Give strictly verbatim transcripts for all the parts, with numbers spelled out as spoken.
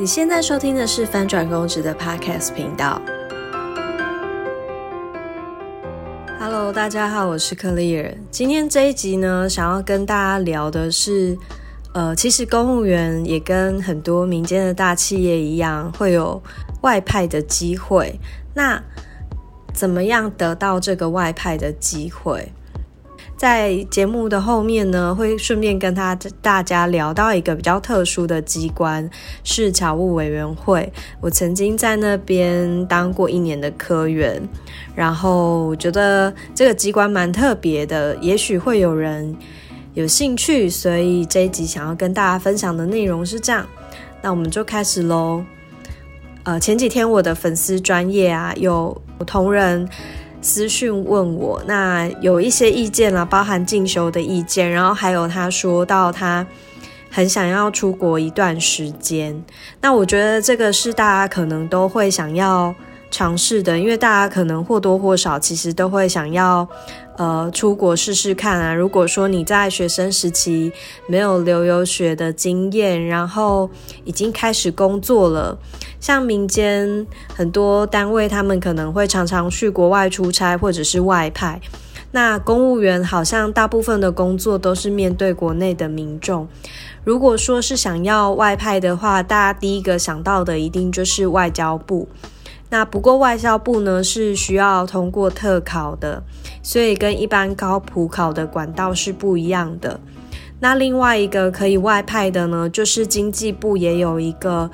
你现在收听的是翻转公职的 Podcast 频道。Hello， 大家好，我是 Clear。今天这一集呢，想要跟大家聊的是，呃，其实公务员也跟很多民间的大企业一样，会有外派的机会。那怎么样得到这个外派的机会？在节目的后面呢，会顺便跟他大家聊到一个比较特殊的机关，是侨务委员会。我曾经在那边当过一年的科员，然后我觉得这个机关蛮特别的，也许会有人有兴趣，所以这一集想要跟大家分享的内容是这样。那我们就开始咯。呃，前几天我的粉丝专页啊，有同仁私讯问我，那有一些意见啦，包含进修的意见，然后还有他说到他很想要出国一段时间。那我觉得这个是大家可能都会想要尝试的，因为大家可能或多或少其实都会想要呃出国试试看啊。如果说你在学生时期没有留游学的经验，然后已经开始工作了，像民间很多单位他们可能会常常去国外出差或者是外派，那公务员好像大部分的工作都是面对国内的民众。如果说是想要外派的话，大家第一个想到的一定就是外交部。那不过外交部呢是需要通过特考的，所以跟一般高普考的管道是不一样的。那另外一个可以外派的呢，就是经济部也有一个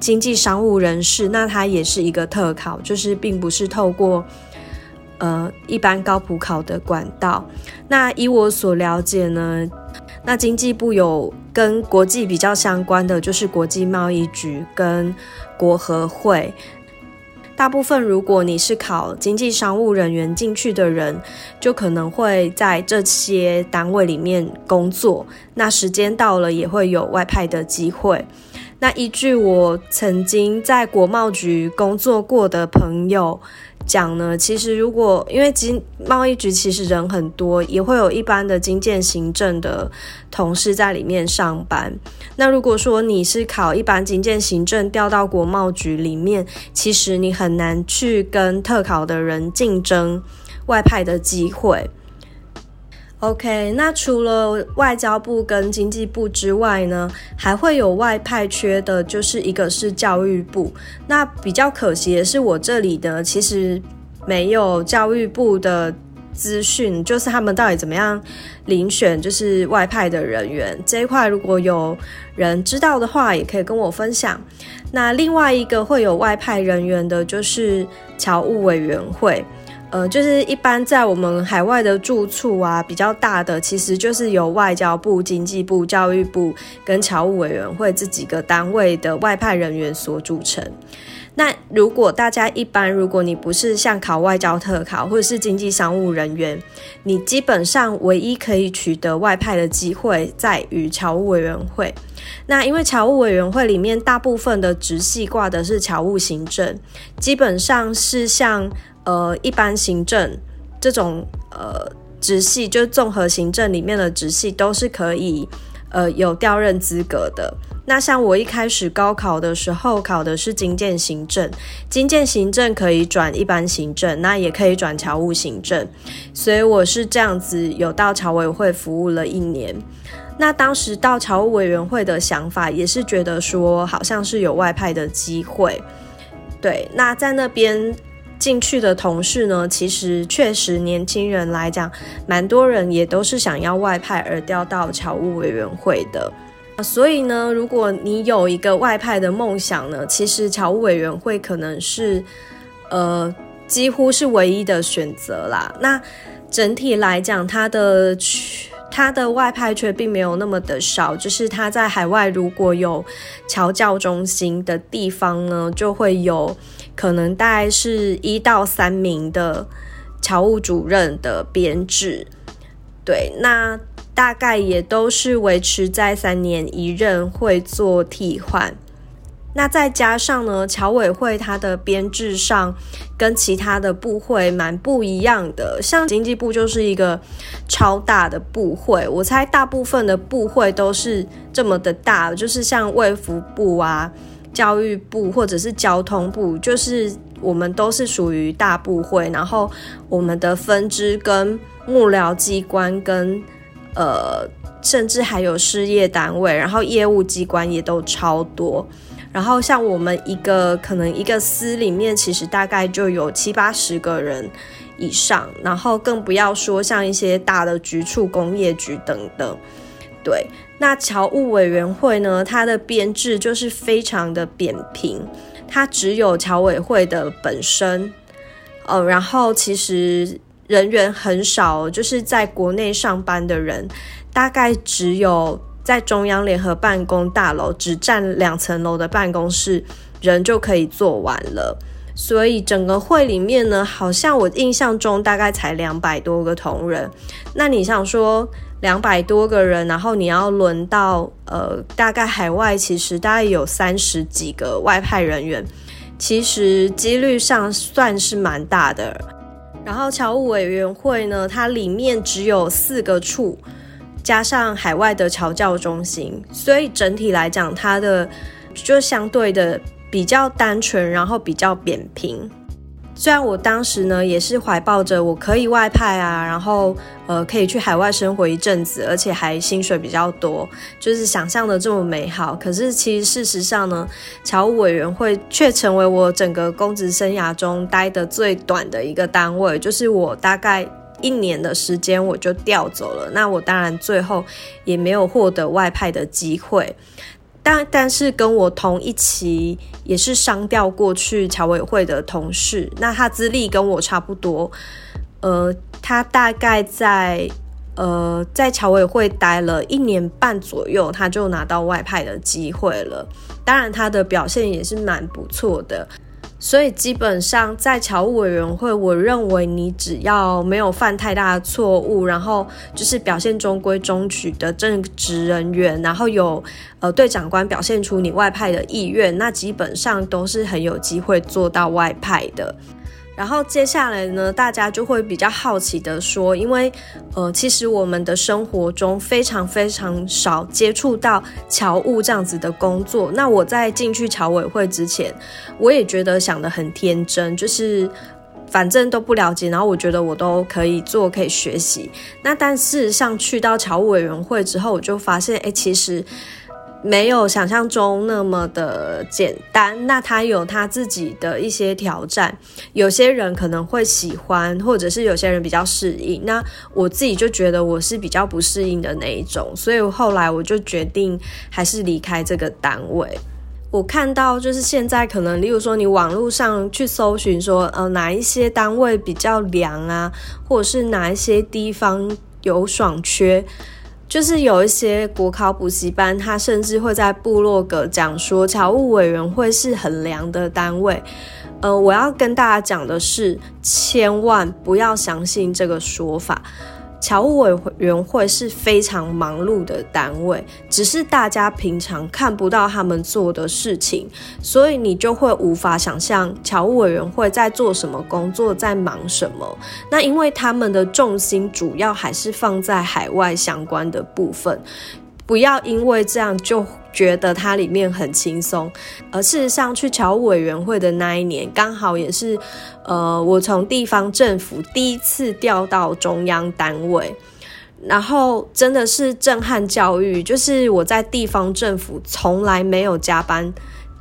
经济商务人士，那它也是一个特考，就是并不是透过呃一般高普考的管道。那以我所了解呢，那经济部有跟国际比较相关的就是国际贸易局跟国合会。大部分如果你是考经济商务人员进去的人，就可能会在这些单位里面工作，那时间到了也会有外派的机会。那依据我曾经在国贸局工作过的朋友讲呢，其实如果因为贸易局其实人很多，也会有一般的经建行政的同事在里面上班。那如果说你是考一般经建行政调到国贸局里面，其实你很难去跟特考的人竞争外派的机会。OK， 那除了外交部跟经济部之外呢，还会有外派缺的，就是一个是教育部。那比较可惜的是，我这里呢其实没有教育部的资讯，就是他们到底怎么样遴选就是外派的人员这一块，如果有人知道的话也可以跟我分享。那另外一个会有外派人员的就是侨务委员会。呃，就是一般在我们海外的住处啊，比较大的其实就是由外交部、经济部、教育部跟侨务委员会这几个单位的外派人员所组成。那如果大家一般，如果你不是像考外交特考或者是经济商务人员，你基本上唯一可以取得外派的机会在于侨务委员会。那因为侨务委员会里面大部分的直系挂的是侨务行政，基本上是像呃，一般行政这种呃直系，就是综合行政里面的直系都是可以呃有调任资格的。那像我一开始高考的时候考的是经建行政，经建行政可以转一般行政，那也可以转侨务行政，所以我是这样子有到侨委会服务了一年。那当时到侨务委员会的想法也是觉得说好像是有外派的机会，对，那在那边进去的同事呢，其实确实年轻人来讲，蛮多人也都是想要外派而调到侨务委员会的。所以呢，如果你有一个外派的梦想呢，其实侨务委员会可能是呃几乎是唯一的选择啦。那整体来讲，它的它的外派却并没有那么的少，就是它在海外如果有侨教中心的地方呢，就会有可能大概是一到三名的侨务主任的编制，对，那大概也都是维持在三年一任，会做替换。那再加上呢，侨委会它的编制上跟其他的部会蛮不一样的，像经济部就是一个超大的部会，我猜大部分的部会都是这么的大，就是像卫福部啊，教育部或者是交通部，就是我们都是属于大部会，然后我们的分支跟幕僚机关跟呃甚至还有事业单位，然后业务机关也都超多。然后像我们一个可能一个司里面其实大概就有七八十个人以上，然后更不要说像一些大的局处、工业局等等。对，那侨务委员会呢，它的编制就是非常的扁平，它只有侨委会的本身，呃，然后其实人员很少，就是在国内上班的人，大概只有在中央联合办公大楼只占两层楼的办公室，人就可以做完了。所以整个会里面呢，好像我印象中大概才两百多个同仁。那你想说两百多个人，然后你要轮到呃，大概海外其实大概有三十几个外派人员，其实几率上算是蛮大的。然后侨务委员会呢，它里面只有四个处，加上海外的侨教中心，所以整体来讲，它的就相对的比较单纯，然后比较扁平。虽然我当时呢也是怀抱着我可以外派啊，然后呃可以去海外生活一阵子，而且还薪水比较多，就是想象的这么美好。可是其实事实上呢，侨务委员会却成为我整个公职生涯中待的最短的一个单位，就是我大概一年的时间我就调走了。那我当然最后也没有获得外派的机会。但, 但是跟我同一期也是商调过去侨委会的同事，那他资历跟我差不多，呃，他大概在呃在侨委会待了一年半左右，他就拿到外派的机会了。当然他的表现也是蛮不错的，所以基本上在侨务委员会，我认为你只要没有犯太大的错误，然后就是表现中规中矩的正职人员，然后有呃对长官表现出你外派的意愿，那基本上都是很有机会做到外派的。然后接下来呢，大家就会比较好奇的说，因为呃其实我们的生活中非常非常少接触到侨务这样子的工作。那我在进去侨委会之前，我也觉得想得很天真，就是反正都不了解，然后我觉得我都可以做，可以学习。那但事实上去到侨务委员会之后，我就发现诶，其实没有想象中那么的简单，那他有他自己的一些挑战，有些人可能会喜欢，或者是有些人比较适应。那我自己就觉得我是比较不适应的那一种，所以后来我就决定还是离开这个单位。我看到就是现在可能例如说你网络上去搜寻说呃哪一些单位比较凉啊，或者是哪一些地方有爽缺，就是有一些国考补习班，他甚至会在部落格讲说侨务委员会是很凉的单位。呃，我要跟大家讲的是，千万不要相信这个说法。侨务委员会是非常忙碌的单位，只是大家平常看不到他们做的事情，所以你就会无法想象侨务委员会在做什么工作，在忙什么。那因为他们的重心主要还是放在海外相关的部分，不要因为这样就觉得它里面很轻松。而事实上去侨务委员会的那一年，刚好也是呃，我从地方政府第一次调到中央单位，然后真的是震撼教育，就是我在地方政府从来没有加班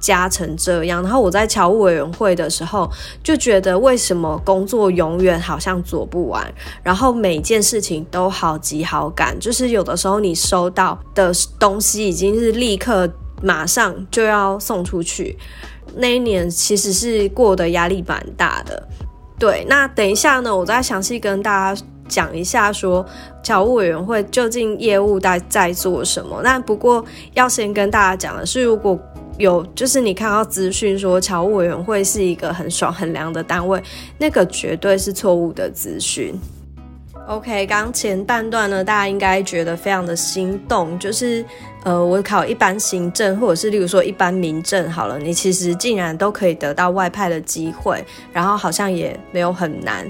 加成这样，然后我在侨务委员会的时候就觉得为什么工作永远好像做不完，然后每件事情都好急好赶，就是有的时候你收到的东西已经是立刻马上就要送出去。那一年其实是过得压力蛮大的。对，那等一下呢，我再详细跟大家讲一下说侨务委员会究竟业务在在做什么。那不过要先跟大家讲的是，如果有就是你看到资讯说侨务委员会是一个很爽很凉的单位，那个绝对是错误的资讯。 OK， 刚前半段呢，大家应该觉得非常的心动，就是呃，我考一般行政或者是例如说一般民政好了，你其实竟然都可以得到外派的机会，然后好像也没有很难。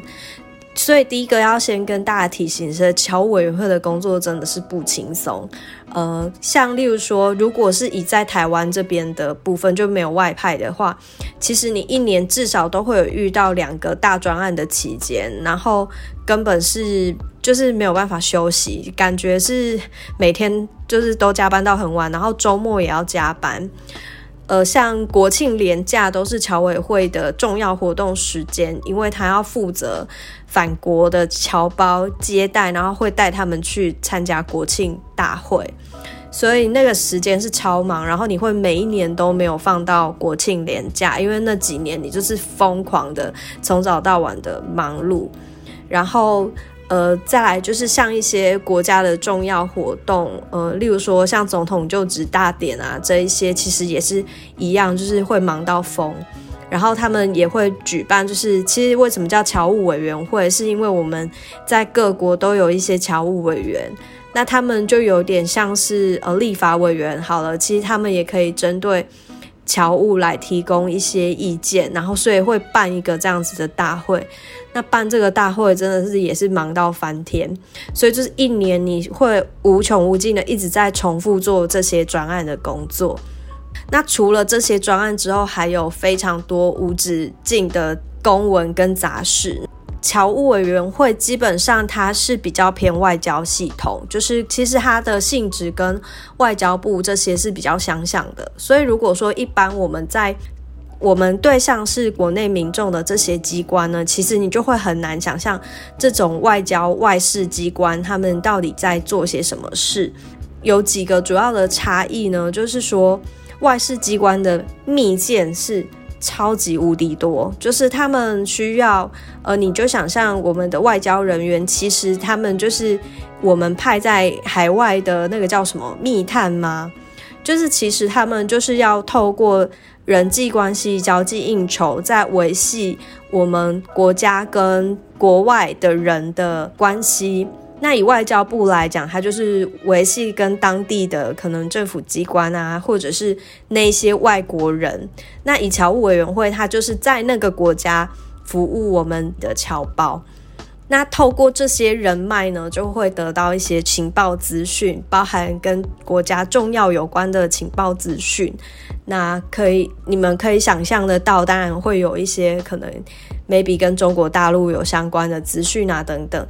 所以第一个要先跟大家提醒是，侨委会的工作真的是不轻松。呃，像例如说，如果是以在台湾这边的部分就没有外派的话，其实你一年至少都会有遇到两个大专案的期间，然后根本是就是没有办法休息，感觉是每天就是都加班到很晚，然后周末也要加班。呃，像国庆连假都是侨委会的重要活动时间，因为他要负责返国的侨胞接待，然后会带他们去参加国庆大会，所以那个时间是超忙，然后你会每一年都没有放到国庆连假，因为那几年你就是疯狂的从早到晚的忙碌。然后呃，再来就是像一些国家的重要活动，呃，例如说像总统就职大典啊，这一些其实也是一样，就是会忙到疯。然后他们也会举办，就是其实为什么叫侨务委员会，是因为我们在各国都有一些侨务委员，那他们就有点像是呃立法委员好了，其实他们也可以针对侨务来提供一些意见，然后所以会办一个这样子的大会。那办这个大会真的是也是忙到翻天，所以就是一年你会无穷无尽的一直在重复做这些专案的工作。那除了这些专案之后，还有非常多无止境的公文跟杂事。侨务委员会基本上它是比较偏外交系统，就是其实它的性质跟外交部这些是比较相像的，所以如果说一般我们在我们对象是国内民众的这些机关呢，其实你就会很难想象这种外交外事机关他们到底在做些什么事。有几个主要的差异呢，就是说外事机关的密件是超级无敌多，就是他们需要呃，你就想象我们的外交人员，其实他们就是我们派在海外的那个叫什么密探吗，就是其实他们就是要透过人际关系交际应酬在维系我们国家跟国外的人的关系。那以外交部来讲，它就是维系跟当地的可能政府机关啊，或者是那些外国人。那以侨务委员会，它就是在那个国家服务我们的侨胞。那透过这些人脉呢，就会得到一些情报资讯，包含跟国家重要有关的情报资讯。那可以，你们可以想象得到，当然会有一些可能 maybe 跟中国大陆有相关的资讯啊等等。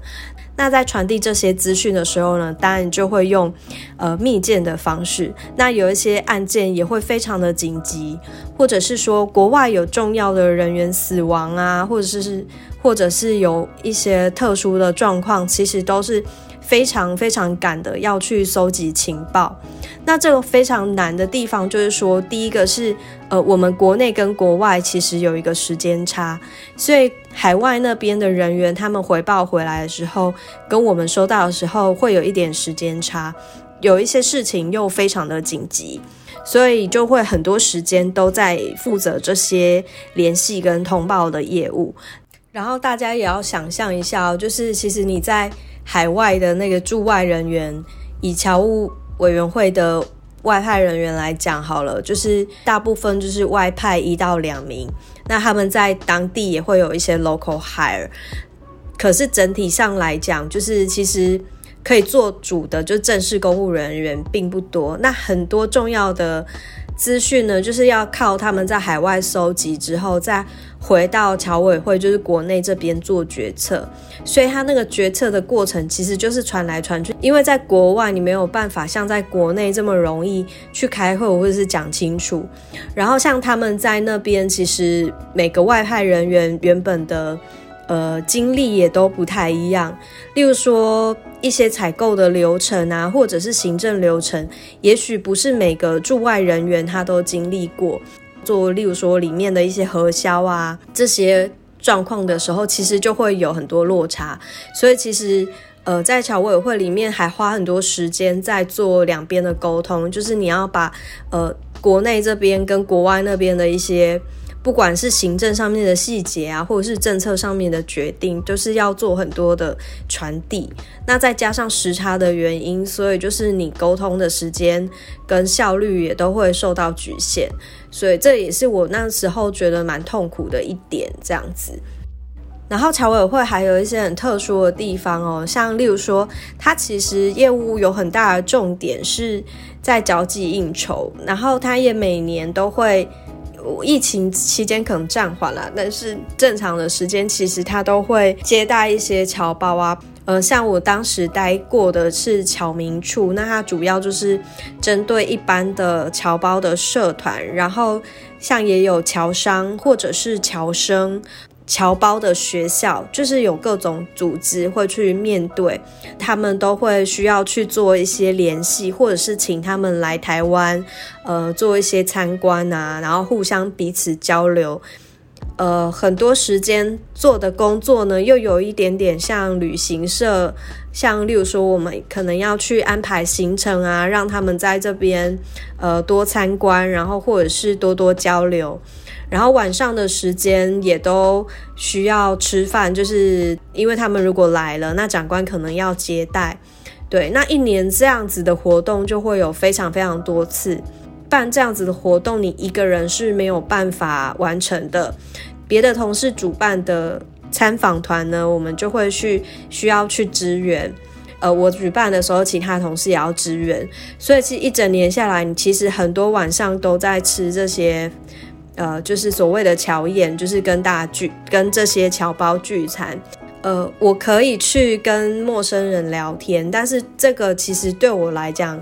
那在传递这些资讯的时候呢，当然就会用呃密件的方式。那有一些案件也会非常的紧急，或者是说国外有重要的人员死亡啊，或者是或者是有一些特殊的状况，其实都是非常非常赶的要去搜集情报。那这个非常难的地方就是说，第一个是呃我们国内跟国外其实有一个时间差，所以海外那边的人员他们回报回来的时候跟我们收到的时候会有一点时间差，有一些事情又非常的紧急，所以就会很多时间都在负责这些联系跟通报的业务。然后大家也要想象一下哦，就是其实你在海外的那个驻外人员，以侨务委员会的外派人员来讲好了，就是大部分就是外派一到两名，那他们在当地也会有一些 local hire， 可是整体上来讲，就是其实可以做主的就正式公务人员并不多。那很多重要的资讯呢，就是要靠他们在海外收集之后再回到侨委会，就是国内这边做决策，所以他那个决策的过程其实就是传来传去，因为在国外你没有办法像在国内这么容易去开会或者是讲清楚。然后像他们在那边，其实每个外派人员原本的呃经历也都不太一样，例如说一些采购的流程啊，或者是行政流程，也许不是每个驻外人员他都经历过。做例如说里面的一些核销啊这些状况的时候，其实就会有很多落差，所以其实呃，在侨委会里面还花很多时间在做两边的沟通，就是你要把呃国内这边跟国外那边的一些不管是行政上面的细节啊，或者是政策上面的决定，就是要做很多的传递。那再加上时差的原因，所以就是你沟通的时间跟效率也都会受到局限，所以这也是我那时候觉得蛮痛苦的一点这样子。然后侨委会还有一些很特殊的地方哦，像例如说它其实业务有很大的重点是在交际应酬，然后它也每年都会疫情期间可能暂缓啦，但是正常的时间其实它都会接待一些侨胞啊。呃，像我当时待过的是侨民处，那它主要就是针对一般的侨胞的社团，然后像也有侨商或者是侨生、侨胞的学校，就是有各种组织会去面对，他们都会需要去做一些联系，或者是请他们来台湾呃，做一些参观啊，然后互相彼此交流。呃，很多时间做的工作呢，又有一点点像旅行社，像例如说我们可能要去安排行程啊，让他们在这边呃多参观，然后或者是多多交流。然后晚上的时间也都需要吃饭，就是因为他们如果来了，那长官可能要接待。对，那一年这样子的活动就会有非常非常多次。办这样子的活动，你一个人是没有办法完成的。别的同事主办的参访团呢，我们就会去需要去支援。呃，我举办的时候，其他同事也要支援，所以其实一整年下来，你其实很多晚上都在吃这些，呃，就是所谓的侨宴，就是跟大家聚，跟这些侨胞聚餐。呃，我可以去跟陌生人聊天，但是这个其实对我来讲，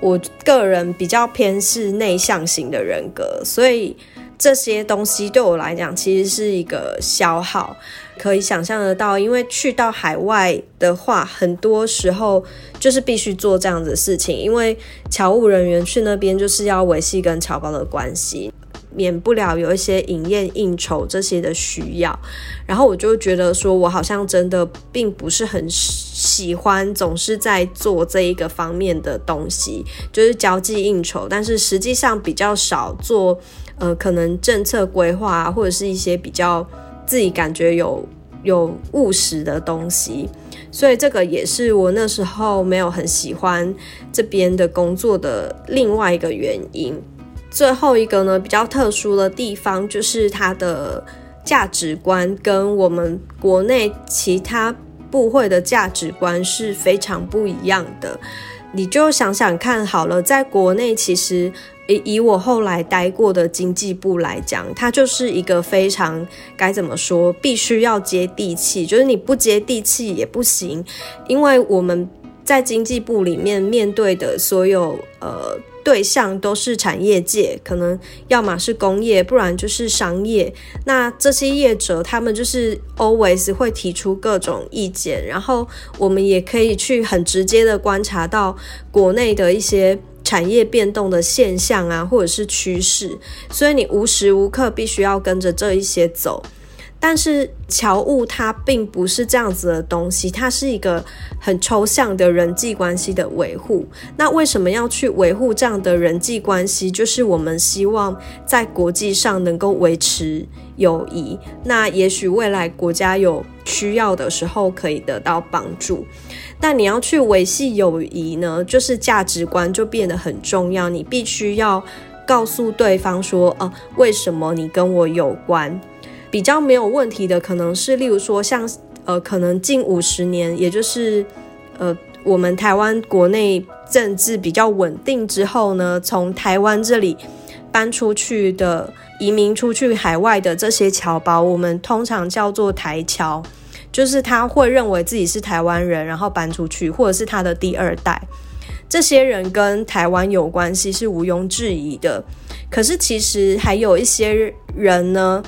我个人比较偏是内向型的人格，所以这些东西对我来讲其实是一个消耗，可以想象得到，因为去到海外的话，很多时候就是必须做这样子的事情，因为侨务人员去那边就是要维系跟侨胞的关系，免不了有一些饮宴应酬这些的需要。然后我就觉得说，我好像真的并不是很喜欢总是在做这一个方面的东西，就是交际应酬，但是实际上比较少做呃，可能政策规划啊，或者是一些比较自己感觉有有务实的东西，所以这个也是我那时候没有很喜欢这边的工作的另外一个原因。最后一个呢，比较特殊的地方就是它的价值观跟我们国内其他部会的价值观是非常不一样的。你就想想看好了，在国内其实以我后来待过的经济部来讲，它就是一个非常该怎么说，必须要接地气，就是你不接地气也不行，因为我们在经济部里面面对的所有呃对象都是产业界，可能要么是工业，不然就是商业。那这些业者他们就是 always 会提出各种意见，然后我们也可以去很直接的观察到国内的一些产业变动的现象啊，或者是趋势，所以你无时无刻必须要跟着这一些走。但是侨务它并不是这样子的东西，它是一个很抽象的人际关系的维护。那为什么要去维护这样的人际关系？就是我们希望在国际上能够维持友谊，那也许未来国家有需要的时候可以得到帮助。那你要去维系友谊呢，就是价值观就变得很重要，你必须要告诉对方说，呃，为什么你跟我有关。比较没有问题的可能是例如说像呃，可能近五十年，也就是呃，我们台湾国内政治比较稳定之后呢，从台湾这里搬出去的移民出去海外的这些侨胞，我们通常叫做台侨，就是他会认为自己是台湾人，然后搬出去，或者是他的第二代，这些人跟台湾有关系是毋庸置疑的。可是其实还有一些人呢，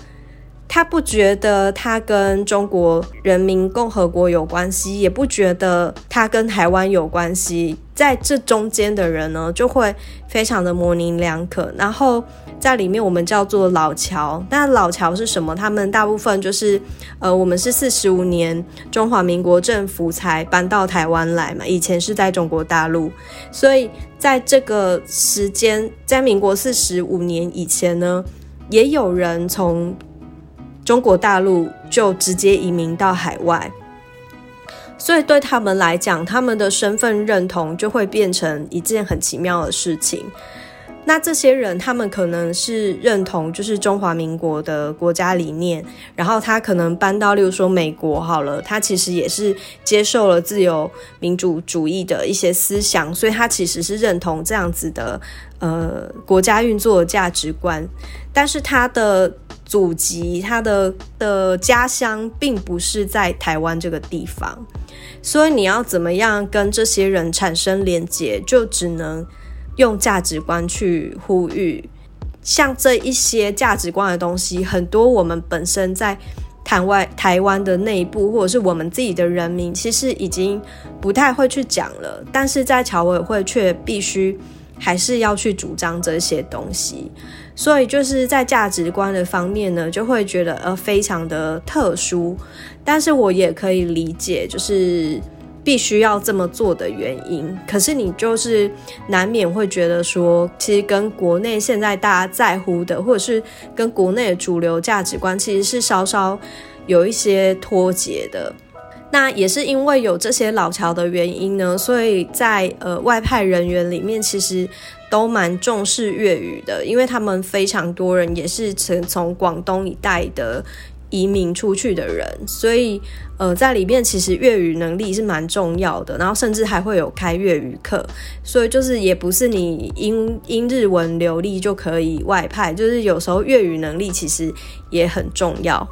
他不觉得他跟中国人民共和国有关系，也不觉得他跟台湾有关系，在这中间的人呢，就会非常的模棱两可。然后在里面我们叫做老侨。那老侨是什么？他们大部分就是呃，我们是四十五年中华民国政府才搬到台湾来嘛，以前是在中国大陆，所以在这个时间，在民国四十五年以前呢，也有人从中国大陆就直接移民到海外，所以对他们来讲，他们的身份认同就会变成一件很奇妙的事情。那这些人他们可能是认同就是中华民国的国家理念，然后他可能搬到例如说美国好了，他其实也是接受了自由民主主义的一些思想，所以他其实是认同这样子的呃国家运作的价值观，但是他的祖籍他的的家乡并不是在台湾这个地方，所以你要怎么样跟这些人产生连结，就只能用价值观去呼吁。像这一些价值观的东西，很多我们本身在台湾台湾的内部或者是我们自己的人民其实已经不太会去讲了，但是在侨委会却必须还是要去主张这些东西，所以就是在价值观的方面呢，就会觉得呃非常的特殊，但是我也可以理解就是必须要这么做的原因。可是你就是难免会觉得说，其实跟国内现在大家在乎的或者是跟国内的主流价值观其实是稍稍有一些脱节的。那也是因为有这些老侨的原因呢，所以在呃外派人员里面其实都蛮重视粤语的，因为他们非常多人也是从广东一带的移民出去的人，所以呃，在里面其实粤语能力是蛮重要的，然后甚至还会有开粤语课，所以就是也不是你英英日文流利就可以外派，就是有时候粤语能力其实也很重要。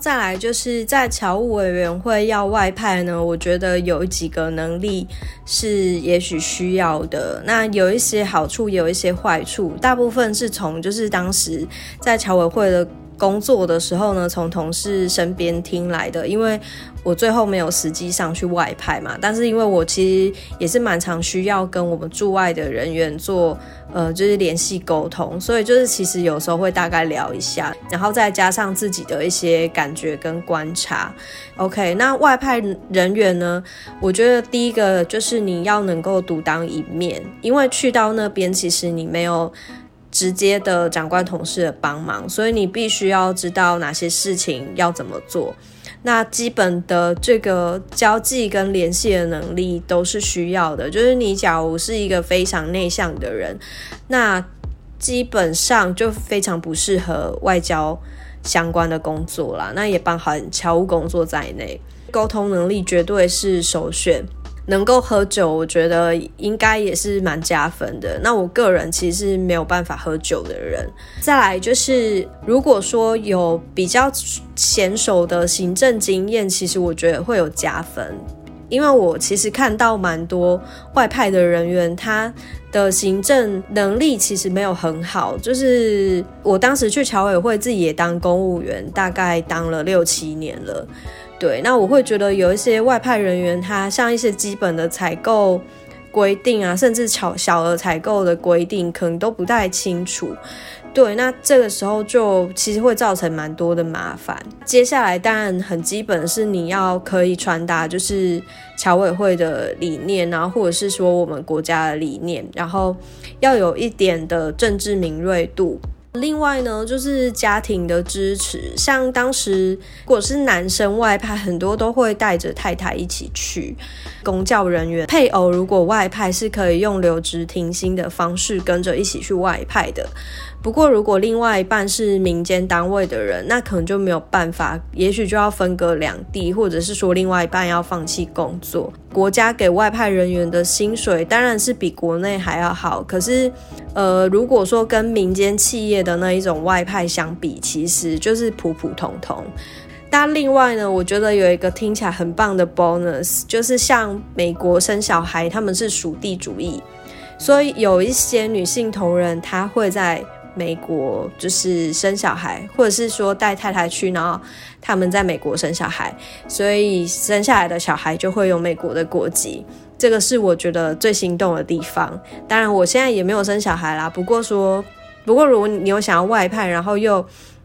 再来就是在侨务委员会要外派呢，我觉得有几个能力是也许需要的，那有一些好处也有一些坏处，大部分是从就是当时在侨委会的工作的时候呢，从同事身边听来的，因为我最后没有实际上去外派嘛，但是因为我其实也是蛮常需要跟我们驻外的人员做呃，就是联系沟通，所以就是其实有时候会大概聊一下，然后再加上自己的一些感觉跟观察。 OK， 那外派人员呢，我觉得第一个就是你要能够独当一面，因为去到那边其实你没有直接的长官同事的帮忙，所以你必须要知道哪些事情要怎么做，那基本的这个交际跟联系的能力都是需要的。就是你假如是一个非常内向的人，那基本上就非常不适合外交相关的工作啦，那也包含侨务工作在内，沟通能力绝对是首选。能够喝酒我觉得应该也是蛮加分的，那我个人其实是没有办法喝酒的人。再来就是如果说有比较娴熟的行政经验，其实我觉得会有加分，因为我其实看到蛮多外派的人员他的行政能力其实没有很好，就是我当时去侨委会自己也当公务员，大概当了六七年了。对，那我会觉得有一些外派人员他像一些基本的采购规定啊，甚至小额采购的规定可能都不太清楚，对，那这个时候就其实会造成蛮多的麻烦。接下来当然很基本是你要可以传达就是侨委会的理念，然后或者是说我们国家的理念，然后要有一点的政治敏锐度。另外呢就是家庭的支持，像当时如果是男生外派，很多都会带着太太一起去。公教人员配偶如果外派是可以用留职停薪的方式跟着一起去外派的，不过如果另外一半是民间单位的人，那可能就没有办法，也许就要分隔两地，或者是说另外一半要放弃工作。国家给外派人员的薪水当然是比国内还要好，可是呃，如果说跟民间企业的那一种外派相比，其实就是普普通通。那另外呢，我觉得有一个听起来很棒的 bonus， 就是像美国生小孩他们是属地主义，所以有一些女性同仁她会在美国就是生小孩，或者是说带太太去，然后他们在美国生小孩，所以生下来的小孩就会有美国的国籍，这个是我觉得最心动的地方。当然我现在也没有生小孩啦，不过说不过如果你有想要外派，然后又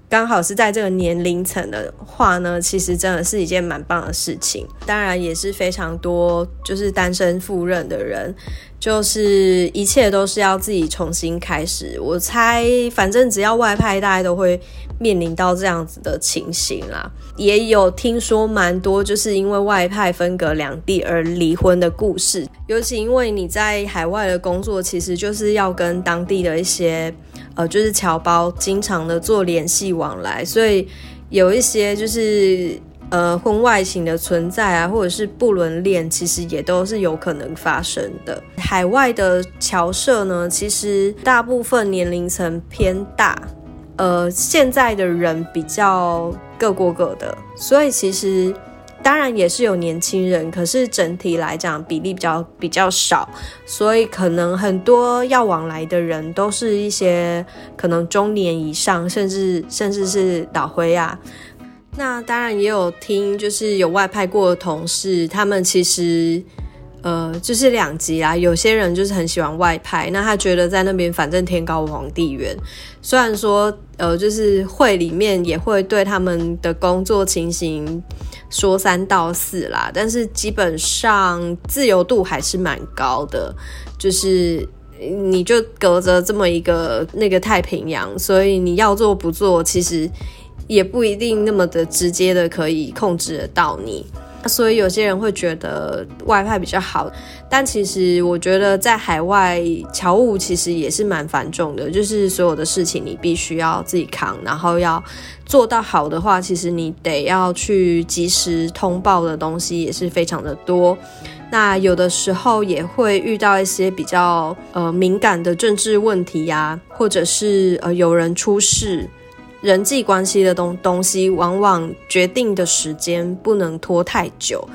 刚好是在这个年龄层的话呢，其实真的是一件蛮棒的事情。当然也是非常多就是单身赴任的人就是一切都是要自己重新开始。我猜反正只要外派大家都会面临到这样子的情形啦，也有听说蛮多就是因为外派分隔两地而离婚的故事，尤其因为你在海外的工作其实就是要跟当地的一些呃，就是侨胞经常的做联系往来，所以有一些就是呃，婚外情的存在啊，或者是不伦恋，其实也都是有可能发生的。海外的侨社呢，其实大部分年龄层偏大，呃，现在的人比较各过各的，所以其实当然也是有年轻人，可是整体来讲比例比较比较少，所以可能很多要往来的人都是一些可能中年以上，甚至甚至是老灰啊。那当然也有听就是有外派过的同事，他们其实呃就是两极啦，有些人就是很喜欢外派，那他觉得在那边反正天高皇帝远，虽然说呃就是会里面也会对他们的工作情形说三道四啦，但是基本上自由度还是蛮高的，就是你就隔着这么一个那个太平洋，所以你要做不做其实也不一定那么的直接的可以控制得到你，所以有些人会觉得外派比较好，但其实我觉得在海外侨务其实也是蛮繁重的，就是所有的事情你必须要自己扛，然后要做到好的话，其实你得要去及时通报的东西也是非常的多，那有的时候也会遇到一些比较呃敏感的政治问题啊，或者是呃有人出事，人际关系的东东西往往决定的时间不能拖太久。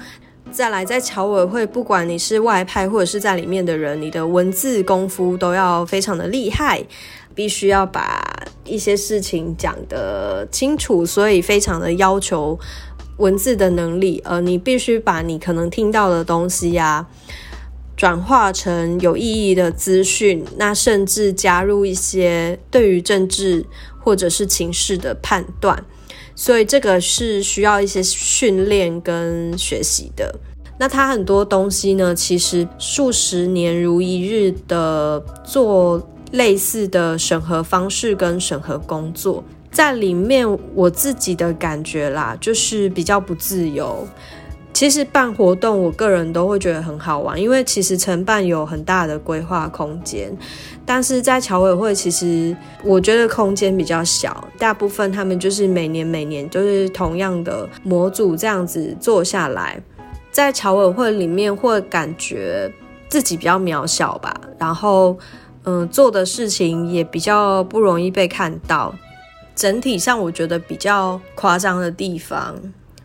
再来在侨委会，不管你是外派或者是在里面的人，你的文字功夫都要非常的厉害，必须要把一些事情讲得清楚，所以非常的要求文字的能力，呃，你必须把你可能听到的东西啊转化成有意义的资讯，那甚至加入一些对于政治或者是情势的判断，所以这个是需要一些训练跟学习的。那它很多东西呢，其实数十年如一日的做类似的审核方式跟审核工作，在里面我自己的感觉啦，就是比较不自由。其实办活动我个人都会觉得很好玩，因为其实承办有很大的规划空间，但是在侨委会其实我觉得空间比较小，大部分他们就是每年每年就是同样的模组这样子做下来，在侨委会里面会感觉自己比较渺小吧，然后嗯，做的事情也比较不容易被看到，整体上我觉得比较夸张的地方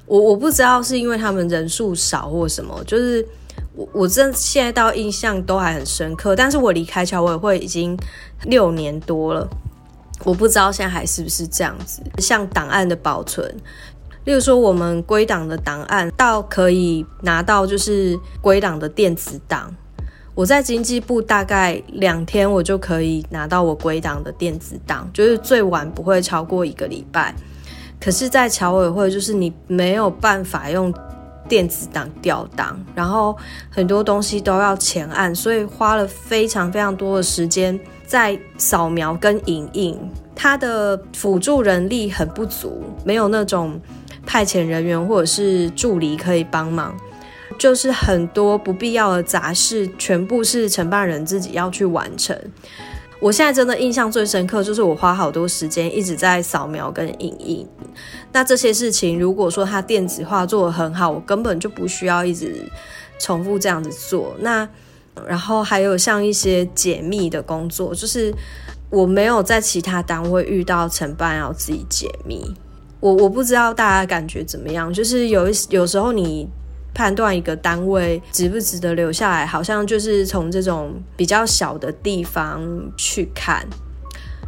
我我不知道是因为他们人数少或什么，就是我我真的现在到印象都还很深刻，但是我离开侨委会已经六年多了，我不知道现在还是不是这样子。像档案的保存，例如说我们归档的档案到可以拿到就是归档的电子档，我在经济部大概两天我就可以拿到我归档的电子档，就是最晚不会超过一个礼拜，可是在侨委会就是你没有办法用电子档调档，然后很多东西都要前案，所以花了非常非常多的时间在扫描跟影印，它的辅助人力很不足，没有那种派遣人员或者是助理可以帮忙，就是很多不必要的杂事全部是承办人自己要去完成。我现在真的印象最深刻就是我花好多时间一直在扫描跟影印，那这些事情如果说它电子化做得很好，我根本就不需要一直重复这样子做。那然后还有像一些解密的工作，就是我没有在其他单位遇到承办要自己解密，我我不知道大家感觉怎么样，就是有有时候你判断一个单位值不值得留下来，好像就是从这种比较小的地方去看。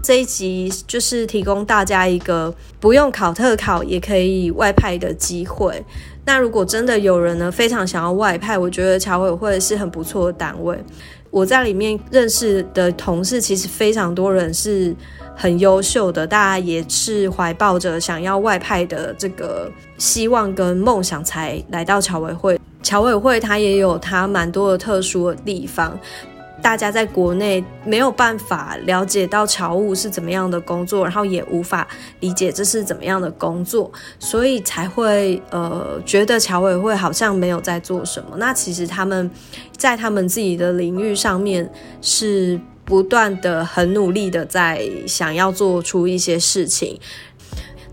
这一集就是提供大家一个不用考特考也可以外派的机会，那如果真的有人呢非常想要外派，我觉得侨委会是很不错的单位，我在里面认识的同事其实非常多人是很优秀的，大家也是怀抱着想要外派的这个希望跟梦想才来到侨委会。侨委会它也有它蛮多的特殊的地方，大家在国内没有办法了解到侨务是怎么样的工作，然后也无法理解这是怎么样的工作，所以才会呃觉得侨委会好像没有在做什么。那其实他们在他们自己的领域上面是不断的很努力的在想要做出一些事情。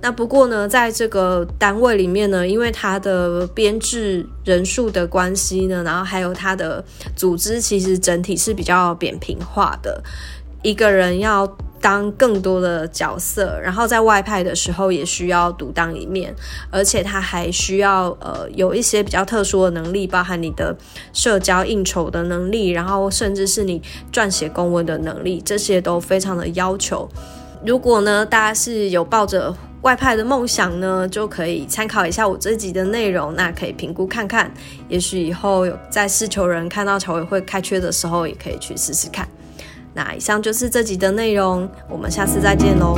那不过呢，在这个单位里面呢，因为它的编制人数的关系呢，然后还有它的组织其实整体是比较扁平化的，一个人要当更多的角色，然后在外派的时候也需要独当一面，而且他还需要呃有一些比较特殊的能力，包含你的社交应酬的能力，然后甚至是你撰写公文的能力，这些都非常的要求。如果呢大家是有抱着外派的梦想呢，就可以参考一下我这集的内容，那可以评估看看，也许以后有在事求人看到侨委会开缺的时候也可以去试试看。那以上就是这集的内容，我们下次再见咯。